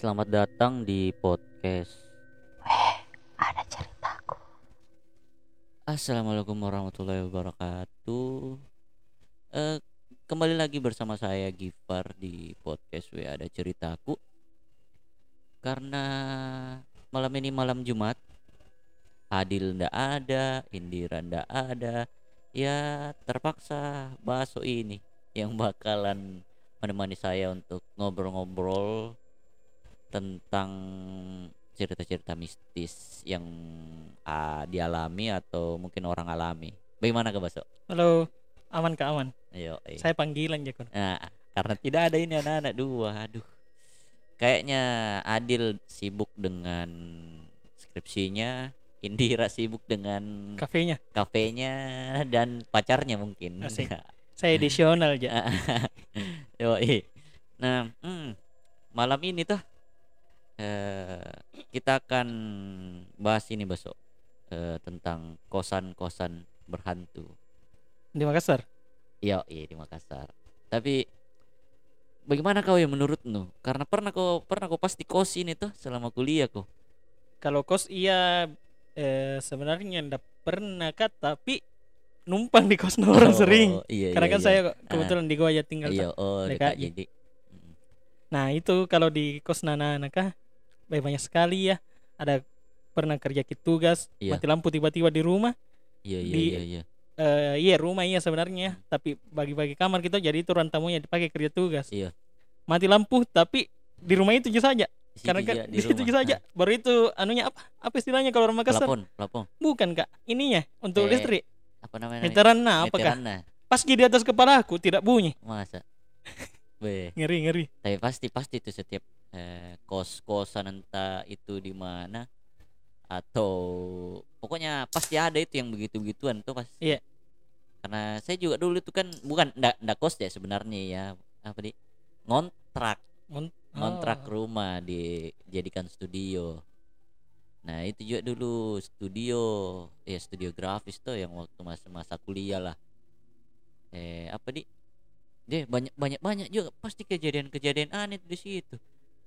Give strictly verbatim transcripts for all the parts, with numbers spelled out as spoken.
Selamat datang di podcast Weh, ada ceritaku. Assalamualaikum warahmatullahi wabarakatuh. uh, Kembali lagi bersama saya Gifar di podcast Weh, ada ceritaku. Karena malam ini malam Jumat, Adil ndak ada, Indira ndak ada. Ya terpaksa Baso ini yang bakalan menemani saya untuk ngobrol-ngobrol tentang cerita-cerita mistis yang uh, dialami atau mungkin orang alami. Bagaimana Kak Baso? Halo, aman Kak, aman. Ayo, ayo. Saya panggilan ya Kun. Nah, karena tidak ada ini anak-anak dua. Aduh, kayaknya Adil sibuk dengan skripsinya, Indira sibuk dengan kafenya, kafenya dan pacarnya mungkin. Asik. Saya edisional aja. Yoi. Nah, mm, malam ini tuh eh, kita akan bahas ini besok eh, tentang kosan-kosan berhantu di Makassar. Yoi, di Makassar. Tapi bagaimana kau ya menurutmu? Karena pernah kau pernah kau pasti kos ini tuh selama kuliah kau. Kalau kos iya. Eh, sebenarnya ndak pernah Kak, tapi numpang di kos orang oh, sering. Iya, karena iya, kan iya. Saya kebetulan ah, di Goa aja tinggal iya, oh, dekat jadi. Nah itu kalau di kos Nana Kak banyak sekali ya. Ada pernah kerja kit tugas iya. Mati lampu tiba-tiba di rumah. Iya iya di, iya. Iya. Eh, iya rumah iya sebenarnya, hmm. tapi bagi-bagi kamar kita jadi itu ruang tamunya dipakai kerja tugas. Iya. Mati lampu tapi di rumah itu saja. Sisi karena kan di situ saja. Nah. Baru itu anunya apa? Apa istilahnya kalau orang Makassar? Plafon, plafon. Bukan Kak, ininya untuk eh, listrik. Apa namanya? Meteran nah, apakah? Pas di atas kepala aku tidak bunyi. Masa? Ngeri-ngeri. Tapi pasti pasti itu setiap eh, kos-kosan entah itu di mana atau pokoknya pasti ada itu yang begitu-begituan tuh pasti. Iya. Karena saya juga dulu itu kan bukan ndak ndak kos ya sebenarnya ya. Apa di? Ngontrak. Ngontrak. Kontrak oh. rumah dijadikan studio. Nah itu juga dulu studio, ya studio grafis tuh yang waktu masa-masa kuliah lah. Eh apa di? Deh banyak banyak banyak juga pasti kejadian-kejadian aneh di situ.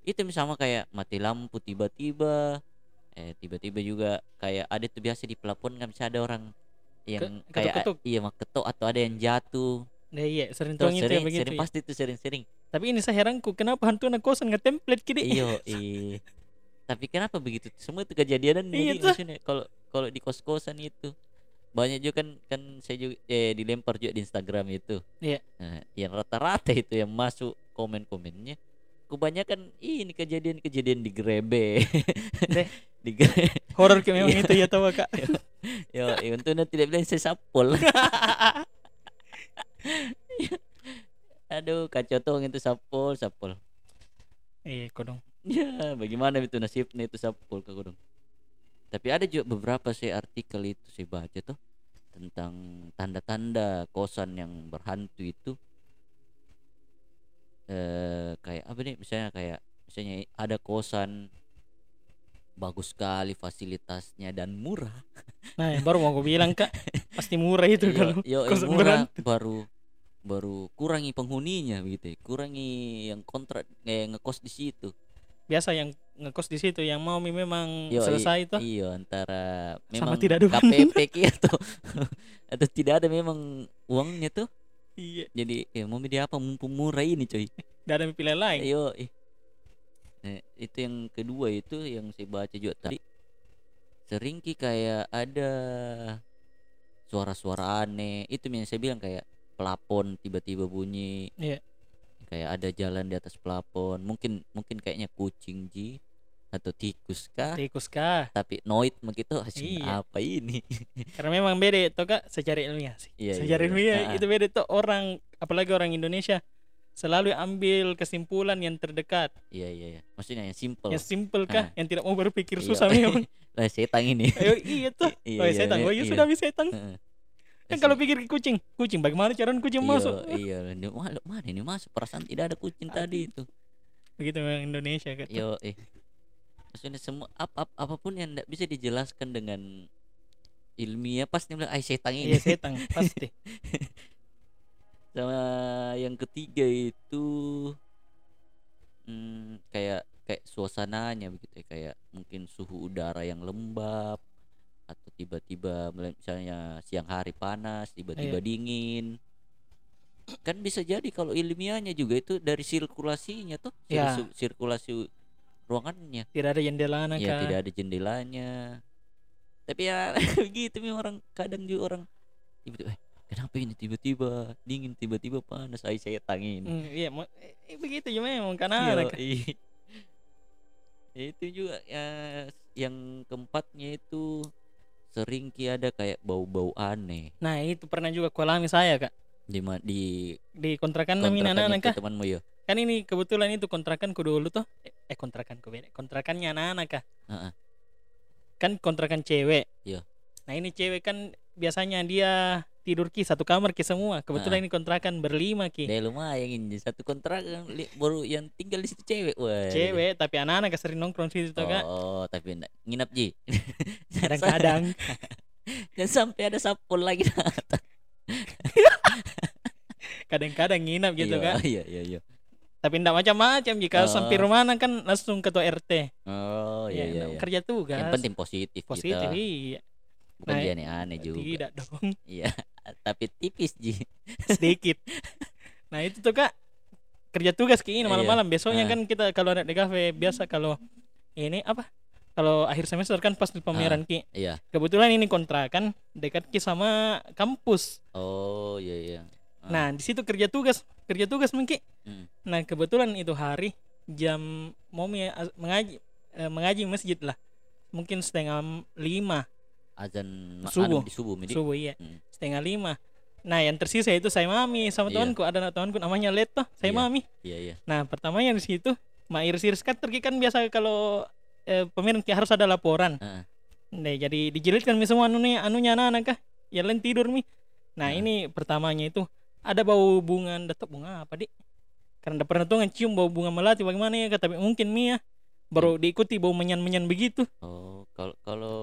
Itu sama kayak mati lampu tiba-tiba. Eh tiba-tiba juga kayak ada tuh biasa di pelapon kan bisa ada orang yang Ke, kayak ketuk-ketuk. Iya mak ketok atau ada yang jatuh. Nah, iya sering tuh gitu begitu. Sering pasti itu sering-sering. Tapi ini saya heranku kenapa hantu anak kosan nge-template gini. Iya, iya. Tapi kenapa begitu? Semua itu kejadian ini maksudnya kalau kalau di kos-kosan itu. Banyak juga kan kan saya juga eh, dilempar juga di Instagram itu. Iya. Nah, yang rata-rata itu yang masuk komen-komennya kebanyakan ini kejadian-kejadian digrebe. Deh, digrebe. Horor kayak memang itu ya tahu Kak. Yo, untungnya tidak bilang saya sapol. Aduh kacau tuh itu sapul sapul. Iya kodong. Ya bagaimana itu nasibnya itu sapul ke kodong. Tapi ada juga beberapa sih artikel itu saya baca tuh tentang tanda-tanda kosan yang berhantu itu. Eh kayak apa nih misalnya kayak misalnya ada kosan bagus sekali fasilitasnya dan murah. Nah baru mau gue bilang Kak pasti murah itu kalau yo, yo, kosan murah berhantu. baru baru kurangi penghuninya begitu, kurangi yang kontrak eh, ngekos di situ. Biasa yang ngekos di situ yang mau memang yo, selesai itu. Iya, antara memang K P P atau atau tidak ada memang uangnya tuh. Iya. Jadi ya, mau media apa mumpung murah ini coy. Tidak ada pilihan lain. Iya. Nah, itu yang kedua itu yang saya baca juga tadi. Sering ki kayak ada suara-suara aneh. Itu yang saya bilang kayak pelapon tiba-tiba bunyi, yeah. Kayak ada jalan di atas pelapon. Mungkin mungkin kayaknya kucing ji atau tikus kah? Tikus kah? Tapi noid begitu hasil iya. Apa ini? Karena memang beda itu Kak secara ilmiah sih. Yeah, secara yeah. ilmiah nah. Itu beda tuh orang apalagi orang Indonesia selalu ambil kesimpulan yang terdekat. Iya yeah, iya. Yeah, yeah. Maksudnya yang simple. Yang simple kah? Nah. Yang tidak mau berpikir yeah. susah memang. Lah setan ini. Ayo iya tuh. Oh setan. Oh iya sudah bisa setan. Kan kalau pikir kucing, kucing bagaimana caranya kucing iyo, masuk? Iya, ini mana ini masuk? Perasaan tidak ada kucing Adi. Tadi itu. Begitu orang Indonesia kan. Yo, eh. Maksudnya semua ap, ap, apapun yang tidak bisa dijelaskan dengan ilmiah pasti bilang ai setan ini. Iya, setan pasti. Sama yang ketiga itu hmm, kayak kayak suasananya begitu ya, kayak mungkin suhu udara yang lembab, atau tiba-tiba misalnya siang hari panas tiba-tiba iya. dingin. Kan bisa jadi kalau ilmiahnya juga itu dari sirkulasinya tuh ya. Sirkulasi ruangannya tidak ada jendelanya ya, kan? Tidak ada jendelanya. Tapi ya gitu nih, orang kadang juga orang tiba-tiba eh, kenapa ini tiba-tiba dingin tiba-tiba panas, ayo saya tangin. Mm, iya eh, begitu ya memang karena yo, kan? Itu juga ya, yang keempatnya itu sering ki ada kayak bau-bau aneh. Nah itu pernah juga kualami saya kak di di di kontrakan anak-anak kak temanmu ya. Kan ini kebetulan itu kontrakanku dulu tuh eh kontrakanku beda kontrakannya anak-anak kah uh-uh. Kan kontrakan cewek yeah. Nah ini cewek kan biasanya dia tidur ki satu kamar ki semua, kebetulan uh-uh. ini kontrakan berlima ki ya lumayan ini satu kontrakan li, baru yang tinggal di situ cewek. Wah, cewek tapi anak-anak sering nongkrong di situ oh, kak oh tapi enggak nginap ji kadang-kadang dan sampai ada sapul lagi datang kadang-kadang nginap gitu iyo, kan iya iya iya tapi tidak macam-macam jika oh. sampai rumah kan langsung ketua R T. Oh iya ya, iya. Nah, kerja tugas. Yang penting positif. Positif gitu. Iya. Bukan nah, dia aneh-aneh juga. Tidak dong. Iya, tapi tipis ji. Sedikit. Nah itu tuh kak kerja tugas kayak ini malam-malam. Besoknya ah. kan kita kalau ada di kafe biasa kalau ini apa? Kalau akhir semester kan pas di pameran ah, ki. Iya. Kebetulan ini kontrakan dekat ki sama kampus. Oh iya iya. Nah di situ kerja tugas kerja tugas mungkin. Hmm. Nah kebetulan itu hari jam mau mengaji eh, mengaji masjid lah mungkin setengah lima. Azan subuh di subuh, subuh iya hmm. setengah lima. Nah yang tersisa itu saya mami sama yeah. temanku ada temanku namanya Leto saya yeah. mami. Iya yeah, iya. Yeah. Nah pertamanya di situ mair sirskat tergi kan biasa kalau eh, pemirsa harus ada laporan. Uh. Nah jadi dijilidkan mi semua anunya anunya anak-anak kah? Ya lain tidur mi. Nah uh. ini pertamanya itu ada bau bunga, datang bunga apa dik? Karena pernah tuh ngecium bau bunga melati bagaimana ya? Tapi mungkin Mia baru diikuti bau menyan-menyan begitu. Oh, kalau kalau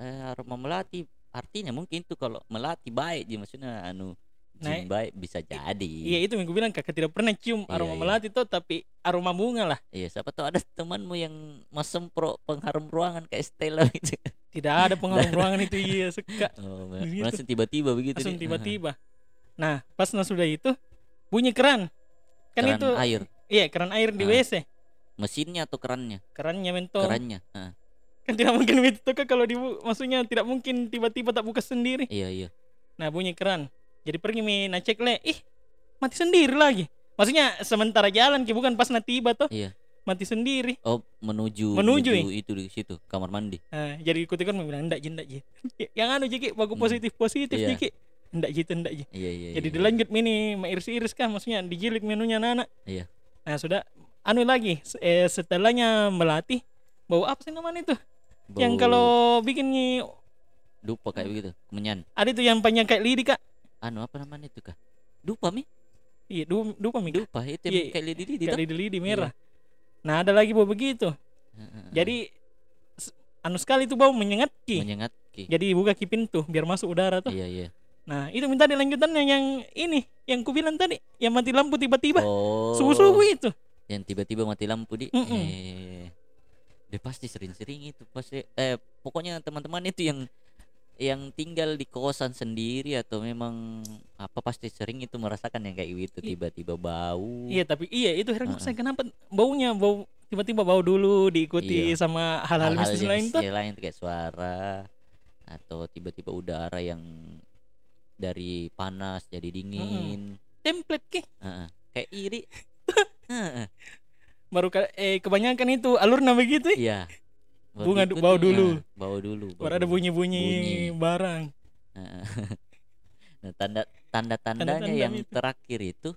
eh, aroma melati artinya mungkin tuh kalau melati baik, jadi maksudnya anu jin nah, baik bisa jadi. Iya itu minggu bilang kakak tidak pernah cium iya, aroma iya. melati tuh, tapi aroma bunga lah. Iya siapa tahu ada temanmu yang masempro pengharum ruangan kayak Stella gitu. Tidak ada pengharum ruangan itu iya suka. Oh, langsung tiba-tiba begitu. Langsung tiba-tiba. Nah pas nah sudah itu bunyi keran kan keran itu air iya keran air di ah. W C mesinnya atau kerannya kerannya mentol kerannya ah. kan tidak mungkin itu tuh kalau di maksudnya tidak mungkin tiba-tiba tak buka sendiri iya iya nah bunyi keran jadi pergi mina cek le ih mati sendiri lagi maksudnya sementara jalan ki bukan pas na tiba tuh iya. Mati sendiri oh menuju menuju, menuju itu di situ kamar mandi nah, jadi ikutikan bilang ndak jin ndak jin yang anu jiki bagus positif positif iya. Jiki ndak gitu ndak gitu. Iya, iya, jadi iya, dilanjut iya. Mini mairis-iris kah maksudnya dijilik menunya Nana. Iya. Nah sudah anu lagi eh, setelahnya melatih bau apa sih namanya itu? Bau... Yang kalau bikin dupa kayak begitu, kemenyan. Ada itu yang panjang kayak lidi kak. Anu apa namanya itu kak? Dupa mi? Iya du, dupa mi. Dupa itu iya, kayak lidi-lidi. Kayak lidi-lidi merah. Iya. Nah ada lagi bau begitu. Uh-uh. Jadi anu sekali itu bau menyengat ki. Menyengat ki. Jadi buka ki pintu biar masuk udara tuh. Iya iya. Nah itu minta dilanjutannya yang ini yang ku bilang tadi yang mati lampu tiba-tiba oh, subuh-subuh itu yang tiba-tiba mati lampu di eh, dia pasti sering-sering itu pasti eh pokoknya teman-teman itu yang yang tinggal di kosan sendiri atau memang apa pasti sering itu merasakan yang kayak gitu I- tiba-tiba bau iya tapi iya itu heran uh-uh. saya kenapa baunya bau tiba-tiba bau dulu diikuti iya. sama hal-hal, hal-hal mistis lain tuh lain kayak suara atau tiba-tiba udara yang dari panas jadi dingin. Hmm. Template ki. Uh-uh. Kayak iri. uh-uh. Baru ka- eh kebanyakan itu alurnya begitu. Iya. Bunga du- bau dulu. Ya, bau dulu. Baru ada bunyi-bunyi bunyi. Barang. Uh-uh. Nah, tanda tanda-tandanya yang itu. Terakhir itu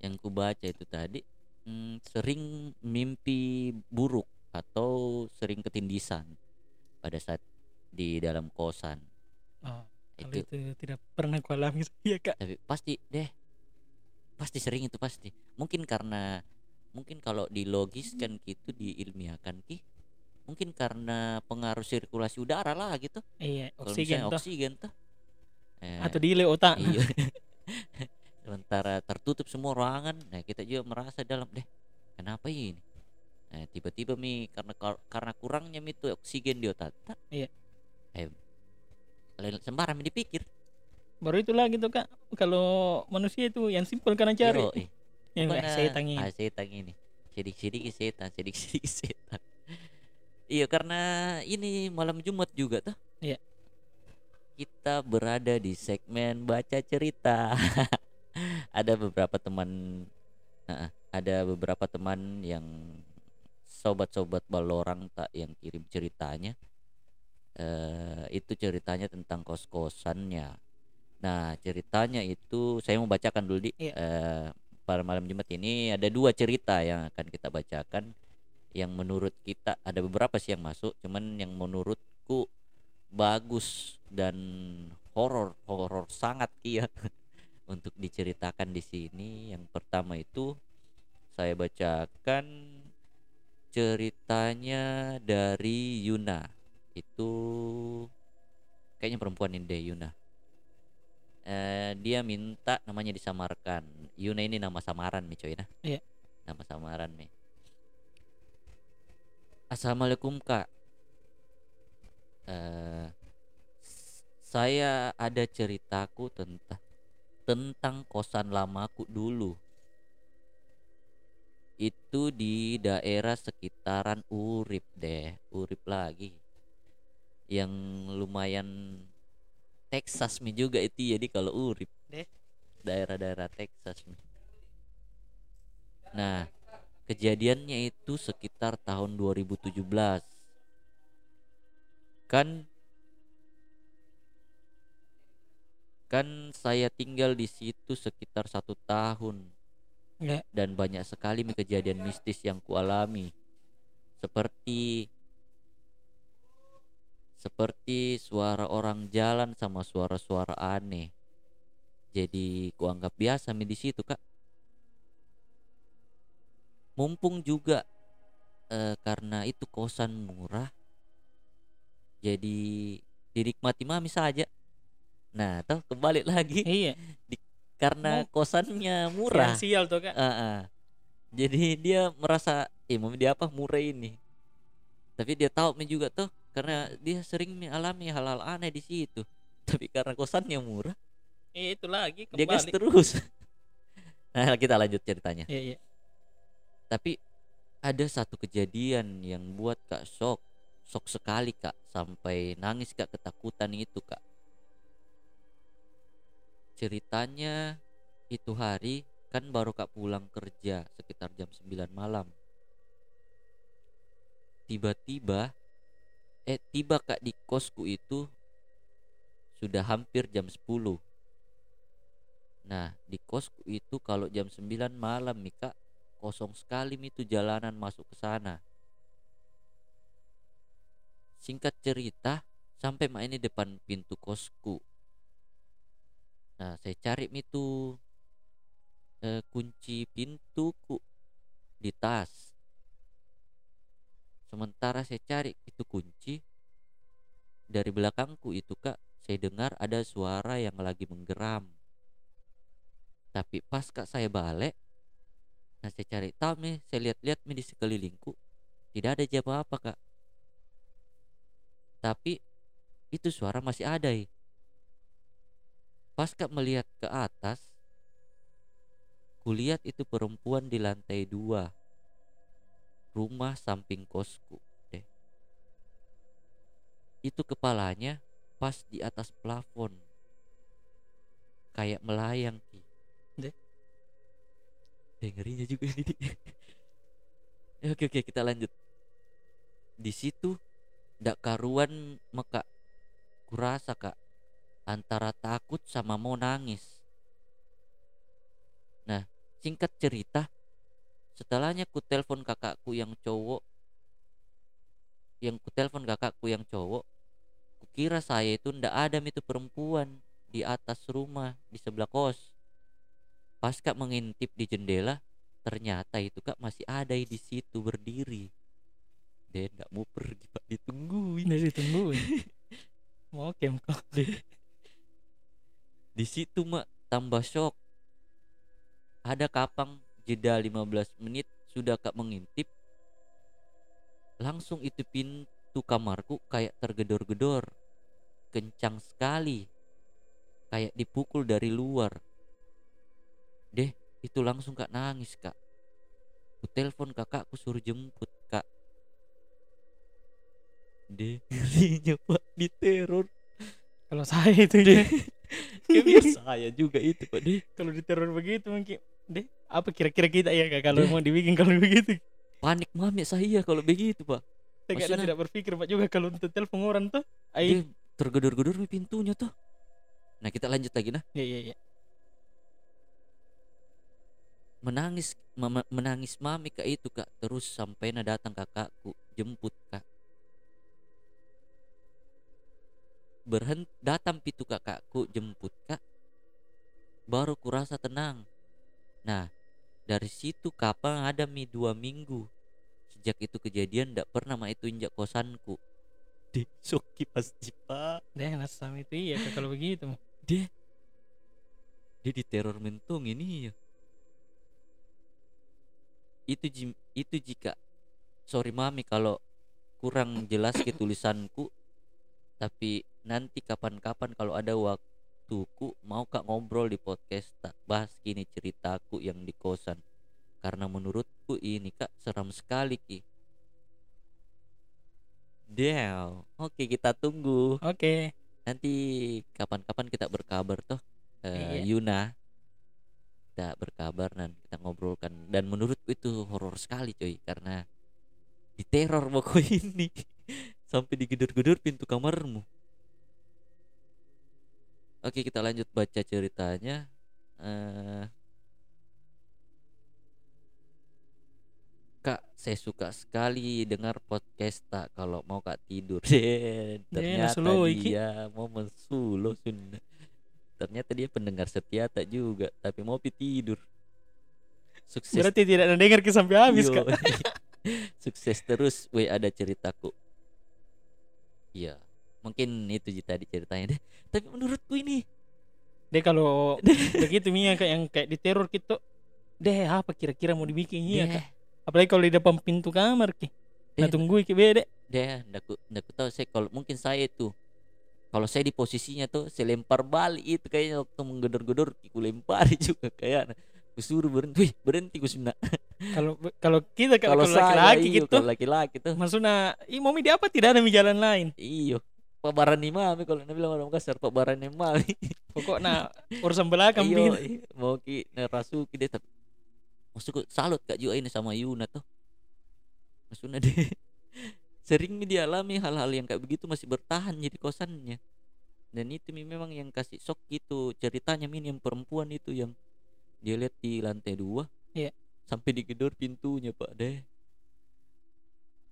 yang ku baca itu tadi hmm, sering mimpi buruk atau sering ketindisan pada saat di dalam kosan. Oh. Kalau itu, itu tidak pernah kualami saya kak. Tapi pasti deh, pasti sering itu pasti. Mungkin karena mungkin kalau dilogiskan gitu diilmiahkan ki, mungkin karena pengaruh sirkulasi udara lah gitu. Iya oksigen toh. Oksigen toh. Eh, Atau delay otak. Iya. Sementara tertutup semua ruangan, nah kita juga merasa dalam deh. Kenapa ini? Nah, tiba-tiba Mi karena karena kurangnya Mi tuh oksigen di otak. Iya. Eh, sembarang dipikir. Baru itulah gitu Kak. Kalau manusia itu yang simpel karena cari. Yo, eh. Yang setan ini. Ah, setan ini. Sidik-sidik setan, sidik-sidik setan. Iya, karena ini malam Jumat juga tuh. Iya. Kita berada di segmen baca cerita. Ada beberapa teman uh, ada beberapa teman yang sobat-sobat balorang tak yang kirim ceritanya. Uh, itu ceritanya tentang kos-kosannya. Nah, ceritanya itu saya mau bacakan dulu di iya. uh, pada malam Jumat ini ada dua cerita yang akan kita bacakan. Yang menurut kita ada beberapa sih yang masuk, cuman yang menurutku bagus dan horor horor sangat iya untuk diceritakan di sini. Yang pertama itu saya bacakan ceritanya dari Yuna. Itu kayaknya perempuan ini deh, Yuna. Eh, dia minta namanya disamarkan. Yuna ini nama samaran nih coy nah. Iya. Nama samaran nih. Assalamualaikum Kak. Uh, saya ada ceritaku tentang tentang kosan lamaku dulu. Itu di daerah sekitaran Urip deh, Urip lagi. Yang lumayan Texas mi juga itu, jadi kalau Urip deh, daerah-daerah Texas mi. Nah, kejadiannya itu sekitar tahun dua ribu tujuh belas. Kan kan saya tinggal di situ sekitar satu tahun dan banyak sekali kejadian mistis yang kualami, seperti seperti suara orang jalan sama suara-suara aneh. Jadi kuanggap biasa mi di situ Kak. Mumpung juga eh, karena itu kosan murah, jadi dinikmati mami saja. Nah, toh kebalik lagi. Iya. Di, karena Mau, kosannya murah. Sial toh Kak. Uh, uh. Jadi dia merasa, eh mami dia apa murah ini. Tapi dia tahu mami juga tuh, karena dia sering alami hal-hal aneh di situ. Tapi karena kosannya murah, eh itu lagi kembali. Dia gas terus. Nah, kita lanjut ceritanya. Iya, iya. Tapi ada satu kejadian yang buat Kak shock. Sok sekali Kak, sampai nangis Kak ketakutan itu Kak. Ceritanya itu hari kan baru Kak pulang kerja sekitar jam sembilan malam. Tiba-tiba eh tiba Kak di kosku itu sudah hampir jam sepuluh. Nah, di kosku itu kalau jam sembilan malam nih Kak, kosong sekali itu jalanan masuk ke sana. Singkat cerita, sampai main di depan pintu kosku. Nah, saya cari itu eh, kunci pintuku di tas. Sementara saya cari itu kunci, dari belakangku itu Kak, saya dengar ada suara yang lagi menggeram. Tapi pas Kak saya balik, nah saya cari tahu nih, saya lihat-lihat nih di sekelilingku, tidak ada apa-apa Kak. Tapi itu suara masih ada. Eh. Pas Kak melihat ke atas, kulihat itu perempuan di lantai dua rumah samping kosku. Deh. Itu kepalanya pas di atas plafon, kayak melayang Ki. Deh. Dengerinnya juga ini. Oke oke kita lanjut. Di situ ndak karuan meka, kurasa Kak, antara takut sama mau nangis. Nah, singkat cerita, setelahnya ku telepon kakakku yang cowok, yang ku telepon kakakku yang cowok, kukira saya itu ndak ada itu perempuan di atas rumah di sebelah kos. Pas Kak mengintip di jendela, ternyata itu Kak masih ada di situ berdiri. Dia nggak mau pergi Pak, ditungguin dari ditungguin mau kem kok deh. Di situ Mak tambah shock. Ada kapang jeda lima belas menit sudah Kak mengintip, Langsung itu pintu kamarku kayak tergedor-gedor, kencang sekali, kayak dipukul dari luar. Deh, itu langsung Kak nangis, Kak. Ku telepon kakakku suruh jemput, Kak. Deh, dirinya Pak diteror. Kalau saya itu ya. Ya biasa saya juga itu, Pak. Deh, kalau diteror begitu mungkin Deh, apa kira-kira kita ya, Kak, kalau mau dibikin kalau begitu? Panik mami saya kalau begitu, Pak. Saya tidak berpikir, Pak, juga kalau untuk telepon orang tuh. Dia tergedor-gedor di pintunya tuh. Nah, kita lanjut lagi nah. Iya, iya, iya. Menangis mama, menangis mami Kak itu, Kak. Terus sampai nah datang kakakku jemput, Kak. Berhenti datang pintu kakakku jemput, Kak. Baru kurasa tenang. Nah, dari situ kapan ada mi dua minggu. Sejak itu kejadian ndak pernah ma itu injak kosanku. Deh, soki pasti, Pak. Deh, nasam itu iya kalau begitu. Deh. Dia diteror mentung ini ya. Itu jim, itu jika sorry mami kalau kurang jelas ke tulisanku, tapi nanti kapan-kapan kalau ada waktuku mau Kak ngobrol di podcast tak bahas kini ceritaku yang di kosan, karena menurutku ini Kak seram sekali Ki. Deal, oke kita tunggu. Oke. Nanti kapan-kapan kita berkabar toh, uh, iya. Yuna. Kita berkabar dan kita ngobrolkan, dan menurutku itu horor sekali coy, karena diteror pokok ini sampai digedor-gedor pintu kamarmu. Oke, kita lanjut baca ceritanya. uh, Kak, saya suka sekali dengar podcast tak kalau mau Kak tidur. Ternyata dia mau mensuluh Sunda. Ternyata dia pendengar setia tak juga, tapi mau pi tidur. Sukses. Berarti tidak ada dengar ke sampai habis, Kak. Sukses terus, we ada ceritaku. Iya, mungkin itu tadi ceritanya deh. Tapi menurutku ini, deh kalau begitu Mia Kak yang kayak diteror gitu, deh apa kira-kira mau dibikin ya Kak? Apalagi kalau di depan pintu kamar Ki. Nah tunggu Ki beda. Deh, ndaku ndaku tahu saya kalau mungkin saya itu. Kalau saya di posisinya tuh saya lempar balik itu kayaknya waktu menggedor-gedor aku lempari juga kayak aku suruh berhenti, berhenti aku sudah. Kalau kalau kita kalau laki-laki gitu, kalau laki-laki tuh maksudnya, "Ih, mami dia apa tidak ada jalan lain?" Iyo. Pak barani mami kalau nabi bilang orang kasar, Pak barani mami. Pokoknya urusan belakang gitu. Mau ki nerasuki dia tapi maksudku salut Kak juga ini sama Yuna tuh. Maksudnya deh. Sering dialami hal-hal yang kayak begitu masih bertahan jadi kosannya. Dan itu memang yang kasih shock gitu ceritanya Min, yang perempuan itu yang dia lihat di lantai dua, iya. Sampai digedor pintunya Pak deh.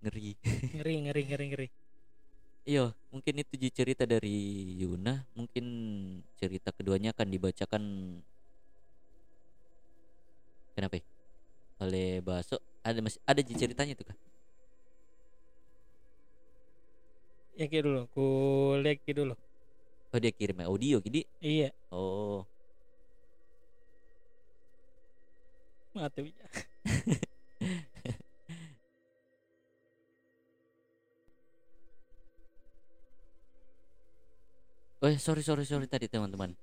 Ngeri. Ngeri ngeri ngeri ngeri. Iya, mungkin itu cerita dari Yuna. Mungkin cerita keduanya akan dibacakan kenapa? Ya? Oleh Baso. Ada masih ada ceritanya tuh Kak. Ya kayak dulu, aku lihat kayak dulu. Oh dia kirim audio gini? Iya. Oh. Mati. Oh sorry sorry sorry tadi teman-teman.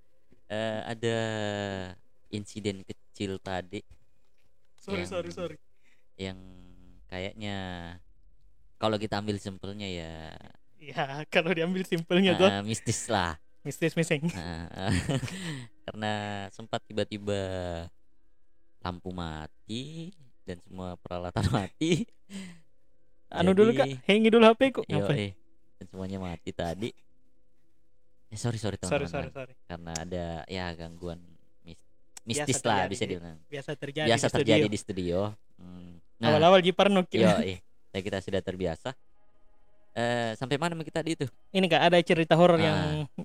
Uh, ada insiden kecil tadi. Sorry yang, sorry sorry. Yang kayaknya kalau kita ambil sampelnya ya. Ya kalau diambil simpelnya tuh uh, mistis lah, mistis mising. Uh, uh, karena sempat tiba-tiba lampu mati dan semua peralatan mati. Anu jadi, dulu Kak, hengi dulu H P ku. Ngapain? Dan semuanya mati tadi. Eh, sorry sorry teman-teman. Sorry, sorry, sorry. Karena ada ya gangguan mis- mistis biasa lah terjadi, bisa dibilang. Biasa terjadi. Biasa di terjadi studio. Di studio. Hmm. Nah, awal-awal Jiparno. Iya, ya kita sudah terbiasa. Eh, sampai mana kita di itu? Ini Kak ada cerita horor nah, yang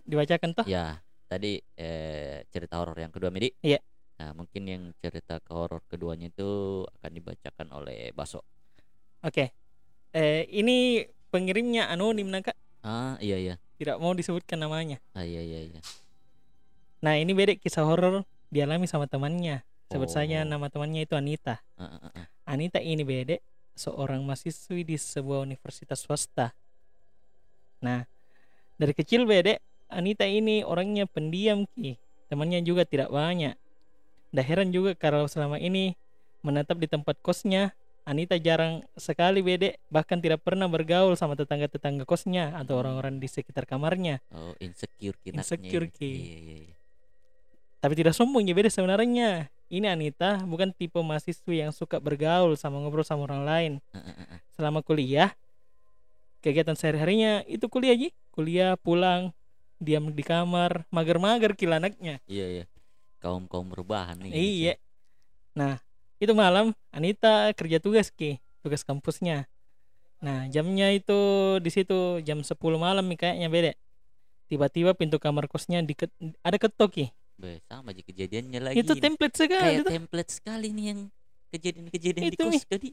dibacakan toh? Ya, tadi eh, cerita horor yang kedua Midi. Iya. Nah, mungkin yang cerita ke horor keduanya itu akan dibacakan oleh Baso. Oke. Okay. Eh, ini pengirimnya anonim nah Kak. Ah, iya iya. Tidak mau disebutkan namanya. Ah, iya iya iya. Nah, ini beda kisah horor dialami sama temannya. Sebut oh. saja nama temannya itu Anita. Ah, ah, ah. Anita ini beda seorang mahasiswi di sebuah universitas swasta. Nah, dari kecil Bedek, Anita ini orangnya pendiam Ki. Temannya juga tidak banyak. Nggak heran juga kalau selama ini menetap di tempat kosnya, Anita jarang sekali Bedek, bahkan tidak pernah bergaul sama tetangga-tetangga kosnya atau orang-orang di sekitar kamarnya. Oh, insecure Ki. Insecure Ki. Iya, iya, iya. Tapi tidak sombong ya Bedek sebenarnya. Ini Anita bukan tipe mahasiswi yang suka bergaul sama ngobrol sama orang lain. Selama kuliah, kegiatan sehari-harinya itu kuliah Ji. Kuliah, pulang, diam di kamar, mager-mager kilanaknya. Iya, iya. Kaum-kaum rebahan nih. Iya. Gitu. Nah, itu malam Anita kerja tugas Ki, tugas kampusnya. Nah, jamnya itu di situ jam sepuluh malam kayaknya Bedek. Tiba-tiba pintu kamar kosnya diket- ada ketok Ki. Be, sama aja kejadiannya lagi. Itu template sekali. Kayak itu template sekali nih yang kejadian-kejadian itu di kos nih. Tadi.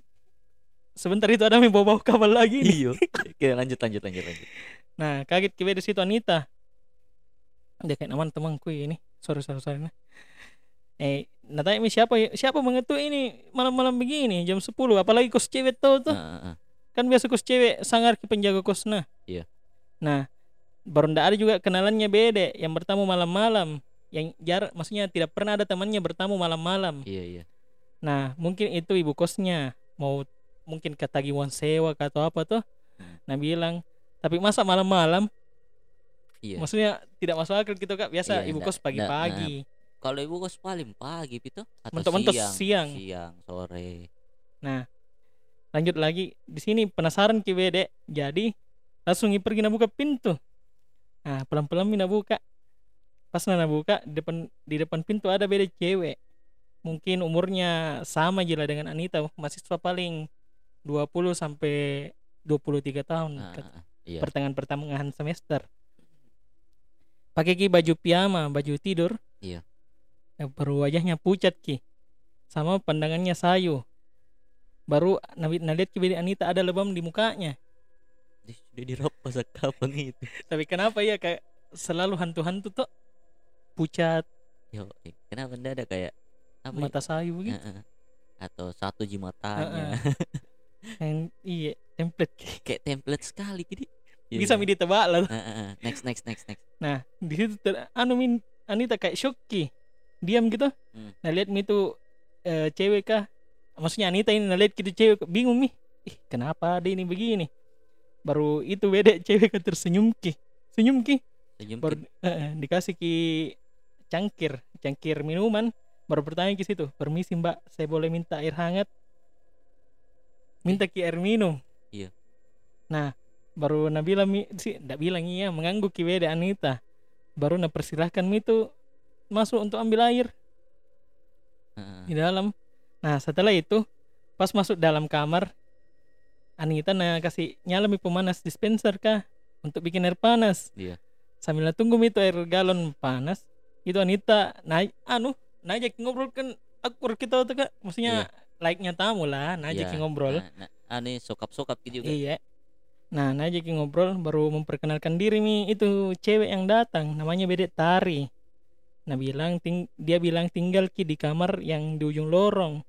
Sebentar itu ada yang bawa-bawa kabel lagi. Iya. Kita lanjut lanjut lanjut lanjut. Nah, kaget kita di situ Anita. Dia kayak aman temanku ini. Sorry sorry sorry. Nah. Eh, natanya siapa siapa mengetuk ini malam-malam begini jam sepuluh, apalagi kos cewek tahu tuh. Nah, kan biasa kos cewek sangar ki penjaga kos nah. Iya. Nah, baru ndak ada juga kenalannya Bedek yang bertamu malam-malam. Yang jarak maksudnya tidak pernah ada temannya bertamu malam-malam. Iya iya. Nah mungkin itu ibu kosnya mau mungkin ketagihan sewa atau apa tuh. Nah bilang tapi masa malam-malam. Iya. Maksudnya tidak masuk akal gitu Kak. Biasa iya, ibu kos pagi-pagi. Nah, kalau ibu kos paling pagi gitu. Atau mentok-mentok siang. Siang sore. Nah lanjut lagi di sini penasaran Ki Bedek. Jadi langsung pergi nak buka pintu. Nah pelan-pelan nak buka. Pas Nana buka di depan, di depan pintu ada Bedek cewek. Mungkin umurnya sama jelas dengan Anita, mahasiswa paling dua puluh sampai dua puluh tiga tahun. Ah, ke, iya. Pertengahan-pertengahan semester. Pakai Ki baju piyama, baju tidur. Iya. Baru wajahnya pucat Ki. Sama pandangannya sayu. Baru Nana lihat Ki Bedek Anita ada lebam di mukanya. Dia dirampas kapan itu. Tapi kenapa ya kayak selalu hantu-hantu tuh? Pucat, yo, kenapa ndak ada kayak apa mata ya? Sayu gitu, uh-uh. atau satu jimatanya, uh-uh. And, iya template, kayak template sekali jadi yeah. Bisa midi tebak lah, uh-uh. next next next next. Nah di situ ter- anu min Anita kayak shoki, diam gitu, hmm. nah lihat mi itu e, cewek kah, maksudnya Anita ini nah lihat gitu cewek bingung mi, ih kenapa ada ini begini, baru itu Bedek cewek tersenyum Ki, senyum Ki, senyum baru, Ki. Uh, dikasih Ki cangkir, cangkir minuman, baru bertanya ke situ, permisi Mbak, saya boleh minta air hangat? Minta Ki air minum. Iya. Nah, baru na bilang si, ndak bilang iya, mengangguk Ki Bedek Anita. Baru na persilahkan mi itu masuk untuk ambil air uh. di dalam. Nah, setelah itu pas masuk dalam kamar, Anita na kasih nyala mi pemanas dispenser kah untuk bikin air panas. Iya. Sambil na tunggu mi itu air galon panas. Itu Anita naik anu najak ngobrol kan akur kita tuh Kak maksudnya yeah. Like-nya tamu lah najak yeah. Ngobrol nah, nah, ane sokap-sokap gitu juga iya nah najak ngobrol baru memperkenalkan diri mi itu cewek yang datang namanya Bedek Tari nah bilang ting- dia bilang tinggal Ki di kamar yang di ujung lorong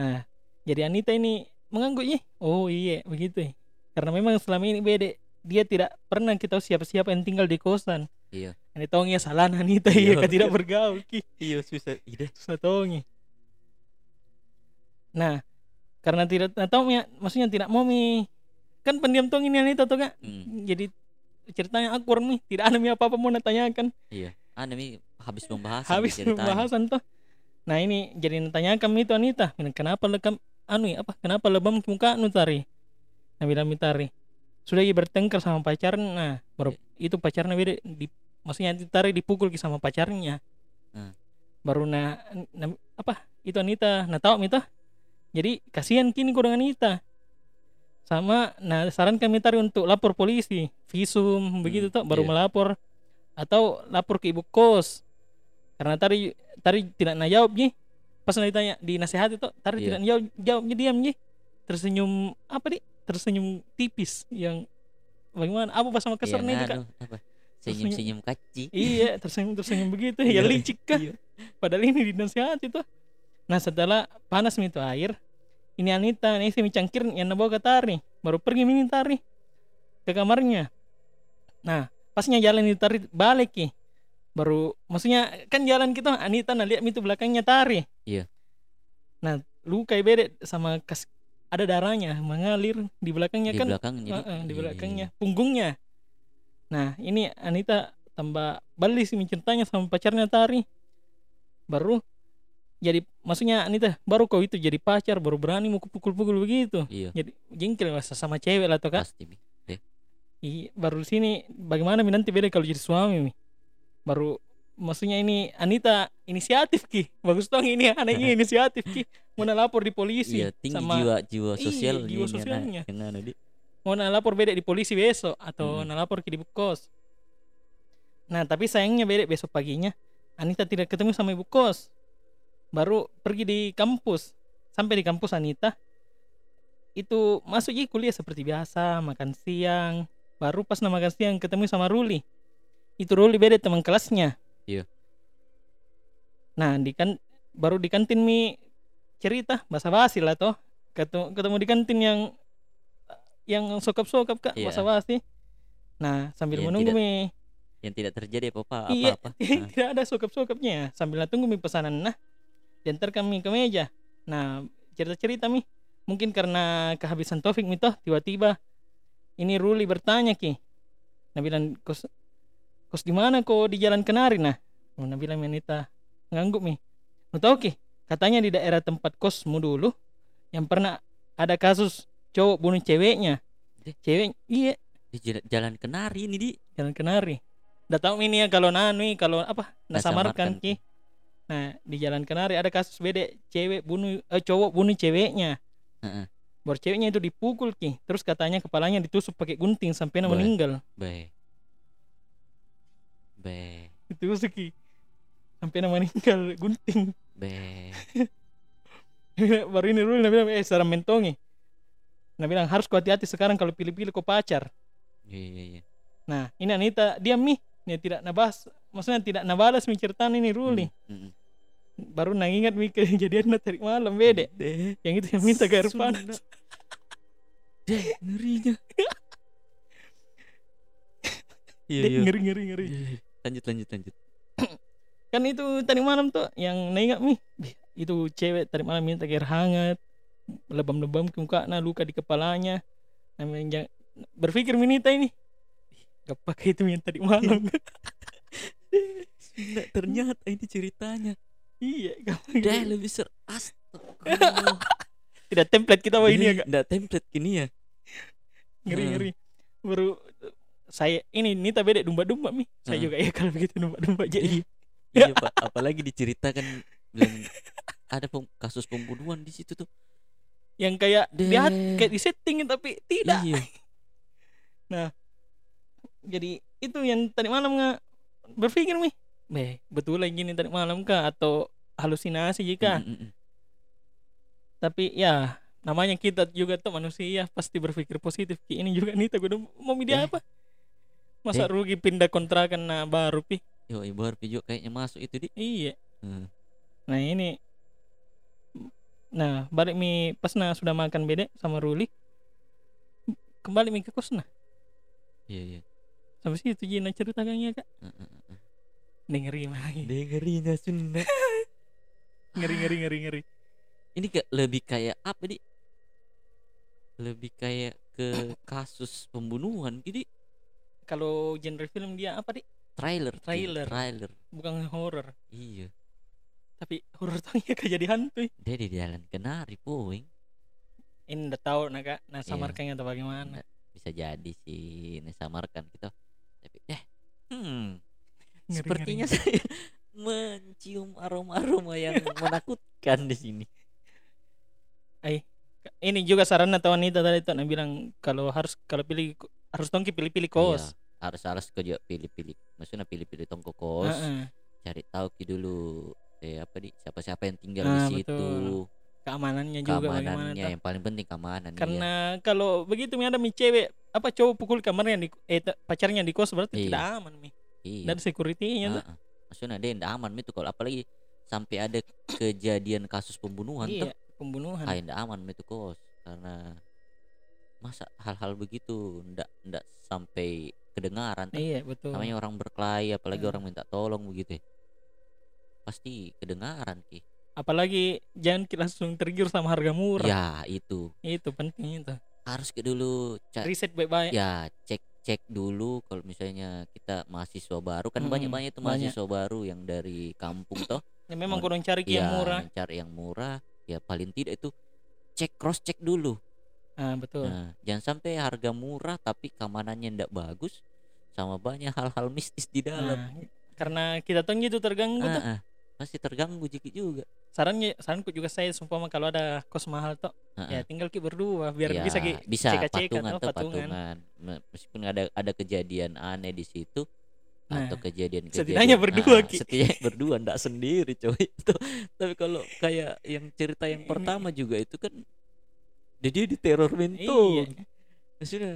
nah jadi Anita ini mengangguk ya oh iya begitu karena memang selama ini Bedek dia tidak pernah kita siapa-siapa yang tinggal di kosan iya ini tongnya salah Anita iya kan tidak bergaul Ki iya susah ide susah tongnya nah karena tidak tahu ya maksudnya tidak mau mi kan pendiam tong ini Anita tuh Kak hmm. jadi ceritanya akur mi tidak ada mi apa-apa mau ditanyakan iya ada mi habis pembahasan habis pembahasan tuh nah ini jadi ditanyakan mi itu Anita kenapa lekam anu apa kenapa lebam muka anu Tari nah bilang mi Tari sudah ia bertengkar sama pacarnya nah, baru itu pacarnya Bedek di maksudnya Tari dipukul sama pacarnya hmm. baru na, na apa itu Anita nah tahu mita jadi kasihan kini kurang Anita sama nah saran kami Tari untuk lapor polisi visum hmm. begitu toh baru yeah. melapor atau lapor ke ibu kos karena Tari Tari tidak na jawab nih pas na ditanya dinasehati toh Tari yeah. tidak jawab jawabnya diam nih tersenyum apa nih tersenyum tipis yang bagaimana apa pas sama kesernya itu Kak apa senyum-senyum kaci iya tersenyum-tersenyum begitu ya licik Kak padahal ini dinasihati tuh nah setelah panas itu air ini Anita, ini semi cangkir yang nabawa ke Tari, baru pergi mini Tari ke kamarnya. Nah, pasnya jalan di Tari balik ki, baru maksudnya kan jalan kita Anita nah lihat itu belakangnya Tari. Iya. Nah, luka beda sama kas, ada darahnya mengalir di belakangnya di kan. Belakang, uh, uh, di belakangnya, iya. Punggungnya. Nah, ini Anita tambah balik sih ceritanya sama pacarnya Tari. Baru jadi maksudnya Anita baru kau itu jadi pacar baru berani mau pukul-pukul begitu. Iya. Jadi jengkel lah sama cewek lah toh kak. Pasti mi. Iya, baru di sini bagaimana mi nanti beda kalau jadi suami mi. Baru maksudnya ini Anita inisiatif ki. Bagus dong ini anaknya inisiatif ki. Mau lapor di polisi. Iya, tinggi sama jiwa-jiwa sosial iya, jiwa sosialnya. Mau lapor beda di polisi besok atau hmm. nalapor ki di bukos. Nah, tapi sayangnya beda besok paginya Anita tidak ketemu sama ibu kos. Baru pergi di kampus. Sampai di kampus Anita itu masuk ya kuliah seperti biasa, makan siang. Baru pas na makan siang ketemu sama Ruli. Itu Ruli beda teman kelasnya. Iya. Nah di kan, baru di kantin mi cerita basa-basi lah toh. Ketemu, ketemu di kantin yang yang sokap-sokap kak yeah. basa-basi. Nah sambil yeah, menunggu mi yang tidak terjadi apa-apa iya, apa-apa. Iya, tidak ada sokap-sokapnya. Sambil tunggu mi pesanan nah. Dan ntar kami ke meja. Nah, cerita-cerita mi. Mungkin karena kehabisan Taufik mi toh tiba-tiba ini Ruli bertanya ki. Nah bilang kos kos di mana kok di Jalan Kenari nah. Nah bilang Anita ngangguk mi. Mau tahu ki? Katanya di daerah tempat kosmu dulu yang pernah ada kasus cowok bunuh ceweknya. Cewek iya di Jalan Kenari ini di Jalan Kenari. Udah tahu ini ya kalau nanui kalau apa nasamarkan ki. Nah di Jalan Kenari ada kasus beda cewek bunuh eh, cowok bunuh ceweknya. Uh-uh. Baru ceweknya itu dipukul ki. Terus katanya kepalanya ditusuk pakai gunting sampai meninggal. Baik. Baik. Ditusuk ki sampai meninggal gunting. Baik. Baru ini Ruli bilang eh seram mentongi. Nah bilang harus kau hati-hati sekarang kalau pilih-pilih kau pacar. Iya iya iya. Nah ini Anita diam mi. Dia tidak nabas, maksudnya tidak nabalas menceritakan ini Ruli. Hmm, hmm. Baru nang ingat mi kejadian tadi malam bede. Deh. Yang itu yang minta garam panas. Deh, ngerinya. Iya, iya. Ngeri ngeri ngeri. Lanjut lanjut lanjut. Kan itu tadi malam tuh yang nang ingat mi. Itu cewek tadi malam minta garam hangat. Lebam-lebam ke muka, nah luka di kepalanya. Namanya berpikir Minita ini. Gak pakai itu yang tadi malam. Nah, ternyata ini ceritanya. Iya, udah lebih ser. Astagfirullah. Tidak template kita mah ini ya, Kak. Tidak template gini ya. Ngeri-ngeri. Hmm. Baru saya ini Nita beda domba-domba mi. Saya hmm. juga ya kalau begitu domba-domba jadi. Iya, Pak. Apalagi diceritakan bilang ada pem- kasus pembunuhan di situ tuh. Yang kayak lihat kayak disettingin tapi tidak. Iya. Nah, jadi itu yang tadi malam nggak berpikir mi, Be, betul lagi nih tadi malam kah atau halusinasi jika? Mm-mm. Tapi ya namanya kita juga tuh manusia pasti berpikir positif. Ini juga nih tak gue mau media eh. apa? Masa eh. rugi pindah kontrakan nah baru pi? Yo baru pi juga kayaknya masuk itu di. Iya. Hmm. Nah ini, nah balik mi pas nah sudah makan beda sama Ruli, kembali mi ke kos nah. Iya iya. Sampai situ Jina cerita kangnya kak uh, uh, uh. Dengerin lagi dengerin Sunda ngeri ngeri ngeri ngeri ini kayak lebih kayak apa di lebih kayak ke kasus pembunuhan jadi kalau genre film dia apa di trailer trailer trailer bukan horror iya tapi horror tuh ya kayak jadi hantu dia di Jalan Kenari poing ini udah tahu nak kak nah samarkannya atau bagaimana bisa jadi sih ini samarkan gitu tapi eh hmm, ngeri, sepertinya ngeri. Saya mencium aroma-aroma yang menakutkan di sini. Eh, ini juga saran atau wanita tadi tuh yang bilang kalau harus kalau pilih harus tongki pilih-pilih kos. Iya, harus harus kau juga pilih-pilih. Maksudnya pilih-pilih tongko kos. Uh-uh. Cari tahu ki dulu eh apa di siapa-siapa yang tinggal nah, di situ. Betul. Keamanannya, keamanannya juga bagaimana yang toh? Paling penting keamanan karena dia. Kalau begitu mi ada mi cewek apa cowok pukul kamarnya di eh, pacarnya di kos berarti iya. Tidak aman mi iya. Dan security-nya uh-uh. maksudnya dia tidak aman mi tuh kalau apalagi sampai ada kejadian kasus pembunuhan iya. Tuh pembunuhan. Ah, ndak aman itu kos, karena masa hal-hal begitu ndak ndak sampai kedengaran. Iya, betul. Namanya orang berkelahi, apalagi hmm. orang minta tolong begitu. Pasti kedengaran ki. Apalagi jangan kita langsung tergiur sama harga murah. Ya, itu. Itu penting itu. Harus ke dulu cek, riset baik-baik. Ya, cek cek dulu kalau misalnya kita mahasiswa baru kan hmm, banyak-banyak itu mahasiswa banyak. baru yang dari kampung toh. Ya memang kurang cari ya, yang murah. Cari yang murah, ya paling tidak itu cek cross check dulu. Ah, betul. Nah, jangan sampai harga murah tapi keamanannya ndak bagus sama banyak hal-hal mistis di dalam. Nah, karena kita tuh gitu terganggu ah, tuh. Ah, masih terganggu dikit juga. Sarannya saranku juga saya sumpah kalau ada kos mahal tok uh-uh. ya tinggal ki berdua biar ya, bisa ki cek-cekan patungan, atau patungan. patungan. Meskipun ada ada kejadian aneh di situ nah, atau kejadian kejadian setidaknya berdua nah, ki. Setidaknya berdua enggak sendiri coy itu. Tapi kalau kayak yang cerita yang pertama juga itu kan dia di teror mental. Iya. Maksudnya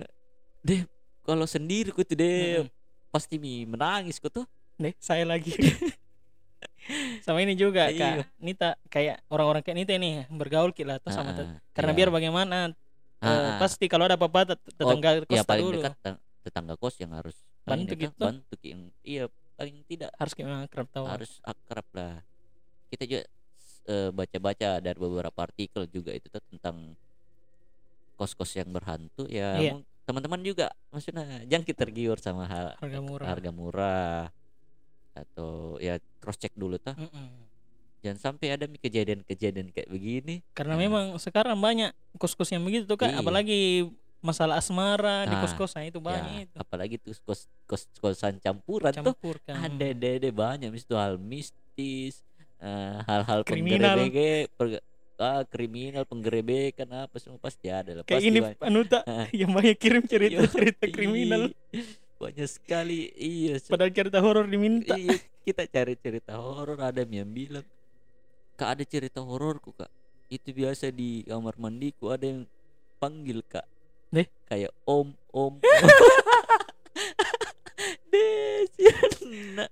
deh kalau sendiri ku tuh deh hmm. pasti mi menangis ku tuh. Nih saya lagi. Sama ini juga Kak Nita, kayak orang-orang kayak Nita nih bergaul kita tuh sama ah, karena iya. biar bagaimana ah, uh, ah. pasti kalau ada apa-apa tetangga oh, kos ya, paling dulu dekat tetangga kos yang harus bantu kita gitu. Bantu yang iya paling tidak harus kita akrab tahu harus akrab lah. Kita juga uh, baca-baca dari beberapa artikel juga itu tuh tentang kos-kos yang berhantu ya. Iya. Teman-teman juga maksudnya jangan kita tergiur sama hal harga murah, harga murah. Atau ya cross check dulu tah. Jangan sampai ada kejadian-kejadian kayak begini. Karena nah. memang sekarang banyak kos-kos yang begitu tuh Kak, iya. apalagi masalah asmara nah, di kos-kosan itu banyak ya, itu. Apalagi tuh kos-kosan campuran Campur, tuh. Kan. Ada dede banyak misalnya hal mistis, uh, hal-hal penggerebek, per- ah, kriminal, penggerebekan apa semua pasti ada lah. Kayak pasti ini banyak. Anuta yang banyak kirim cerita-cerita kriminal. Banyak sekali iya padahal cerita horor diminta iya, kita cari cerita horor ada yang bilang Kak ada cerita hororku Kak itu biasa di kamar mandiku ada yang panggil Kak deh kayak om om, om. deh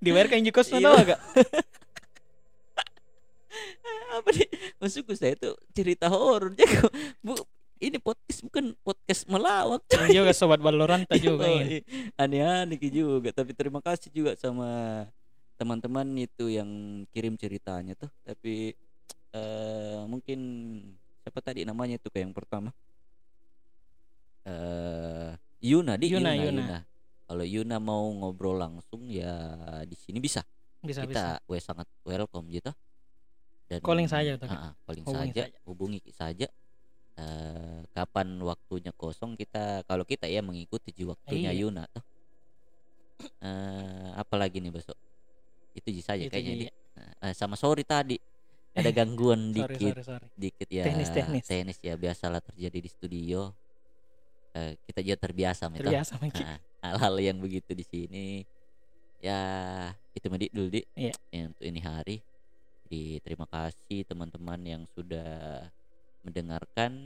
dibayar kayak jukos mana iya. Kak apa nih maksudku saya itu cerita horor jago bu ini podcast bukan podcast melawak coy. Juga sobat Baloranta juga ini. Aneh-aneh juga tapi terima kasih juga sama teman-teman itu yang kirim ceritanya tuh tapi uh, mungkin siapa tadi namanya tuh kayak yang pertama uh, Yuna di Yuna, Yuna, Yuna. Yuna. Kalau Yuna mau ngobrol langsung ya di sini bisa. Bisa kita bisa. We sangat welcome gitu. Dan calling saja tuh. Uh, calling hubungi saja, saja, hubungi saja. Uh, kapan waktunya kosong kita kalau kita ya mengikuti waktunya Ayy. Yuna tuh uh, apalagi nih besok itu saja gitu kayaknya iya. uh, sama sorry tadi ada gangguan sorry, dikit sorry, sorry. dikit ya teknis, teknis. teknis ya biasalah terjadi di studio uh, kita juga terbiasa terbiasa nah, hal-hal yang begitu di sini ya itu medik dulu dik iya. ya, untuk ini hari jadi terima kasih teman-teman yang sudah mendengarkan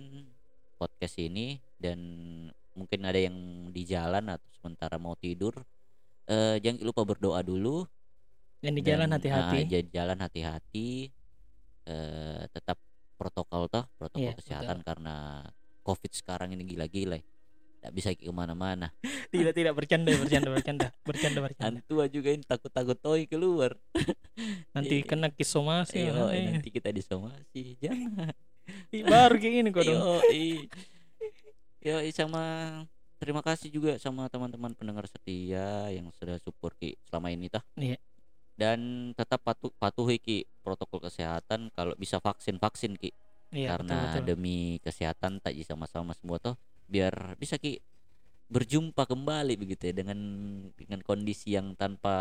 podcast ini dan mungkin ada yang di jalan atau sementara mau tidur eh, jangan lupa berdoa dulu dan di jalan hati-hati nah, jalan hati-hati eh, tetap protokol toh protokol yeah, kesehatan betul. Karena COVID sekarang ini gila-gila tidak bisa kemana-mana tidak tidak bercanda bercanda bercanda bercanda bercanda tua juga ini takut-takut toy keluar nanti kena disomasi Eyo, ya. Nanti kita disomasi jangan baru kayak gini kok dong yo sama terima kasih juga sama teman-teman pendengar setia yang sudah support ki selama ini tah yeah. dan tetap patuh patuhi ki protokol kesehatan kalau bisa vaksin vaksin ki yeah, karena betul, betul. Demi kesehatan tak ji sama-sama semua toh biar bisa ki berjumpa kembali begitu ya dengan dengan kondisi yang tanpa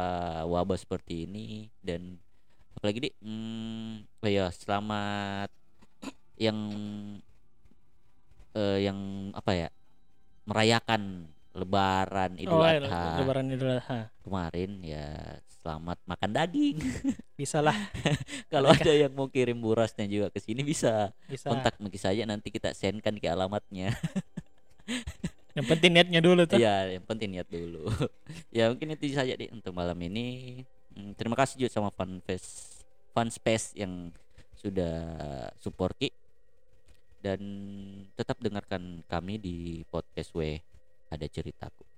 wabah seperti ini dan apalagi di hmm, oh ya selamat yang eh, yang apa ya merayakan Lebaran Idul oh, Adha Lebaran Idul Adha kemarin ya selamat makan daging bisa lah kalau ada yang mau kirim burasnya juga ke sini bisa. bisa kontak mungkin saja nanti kita sendkan ke alamatnya yang penting niatnya dulu tuh ya yang penting niat dulu ya mungkin itu saja deh untuk malam ini terima kasih juga sama Fanfest Fanspace yang sudah support ki dan tetap dengarkan kami di podcast W Ada Ceritaku.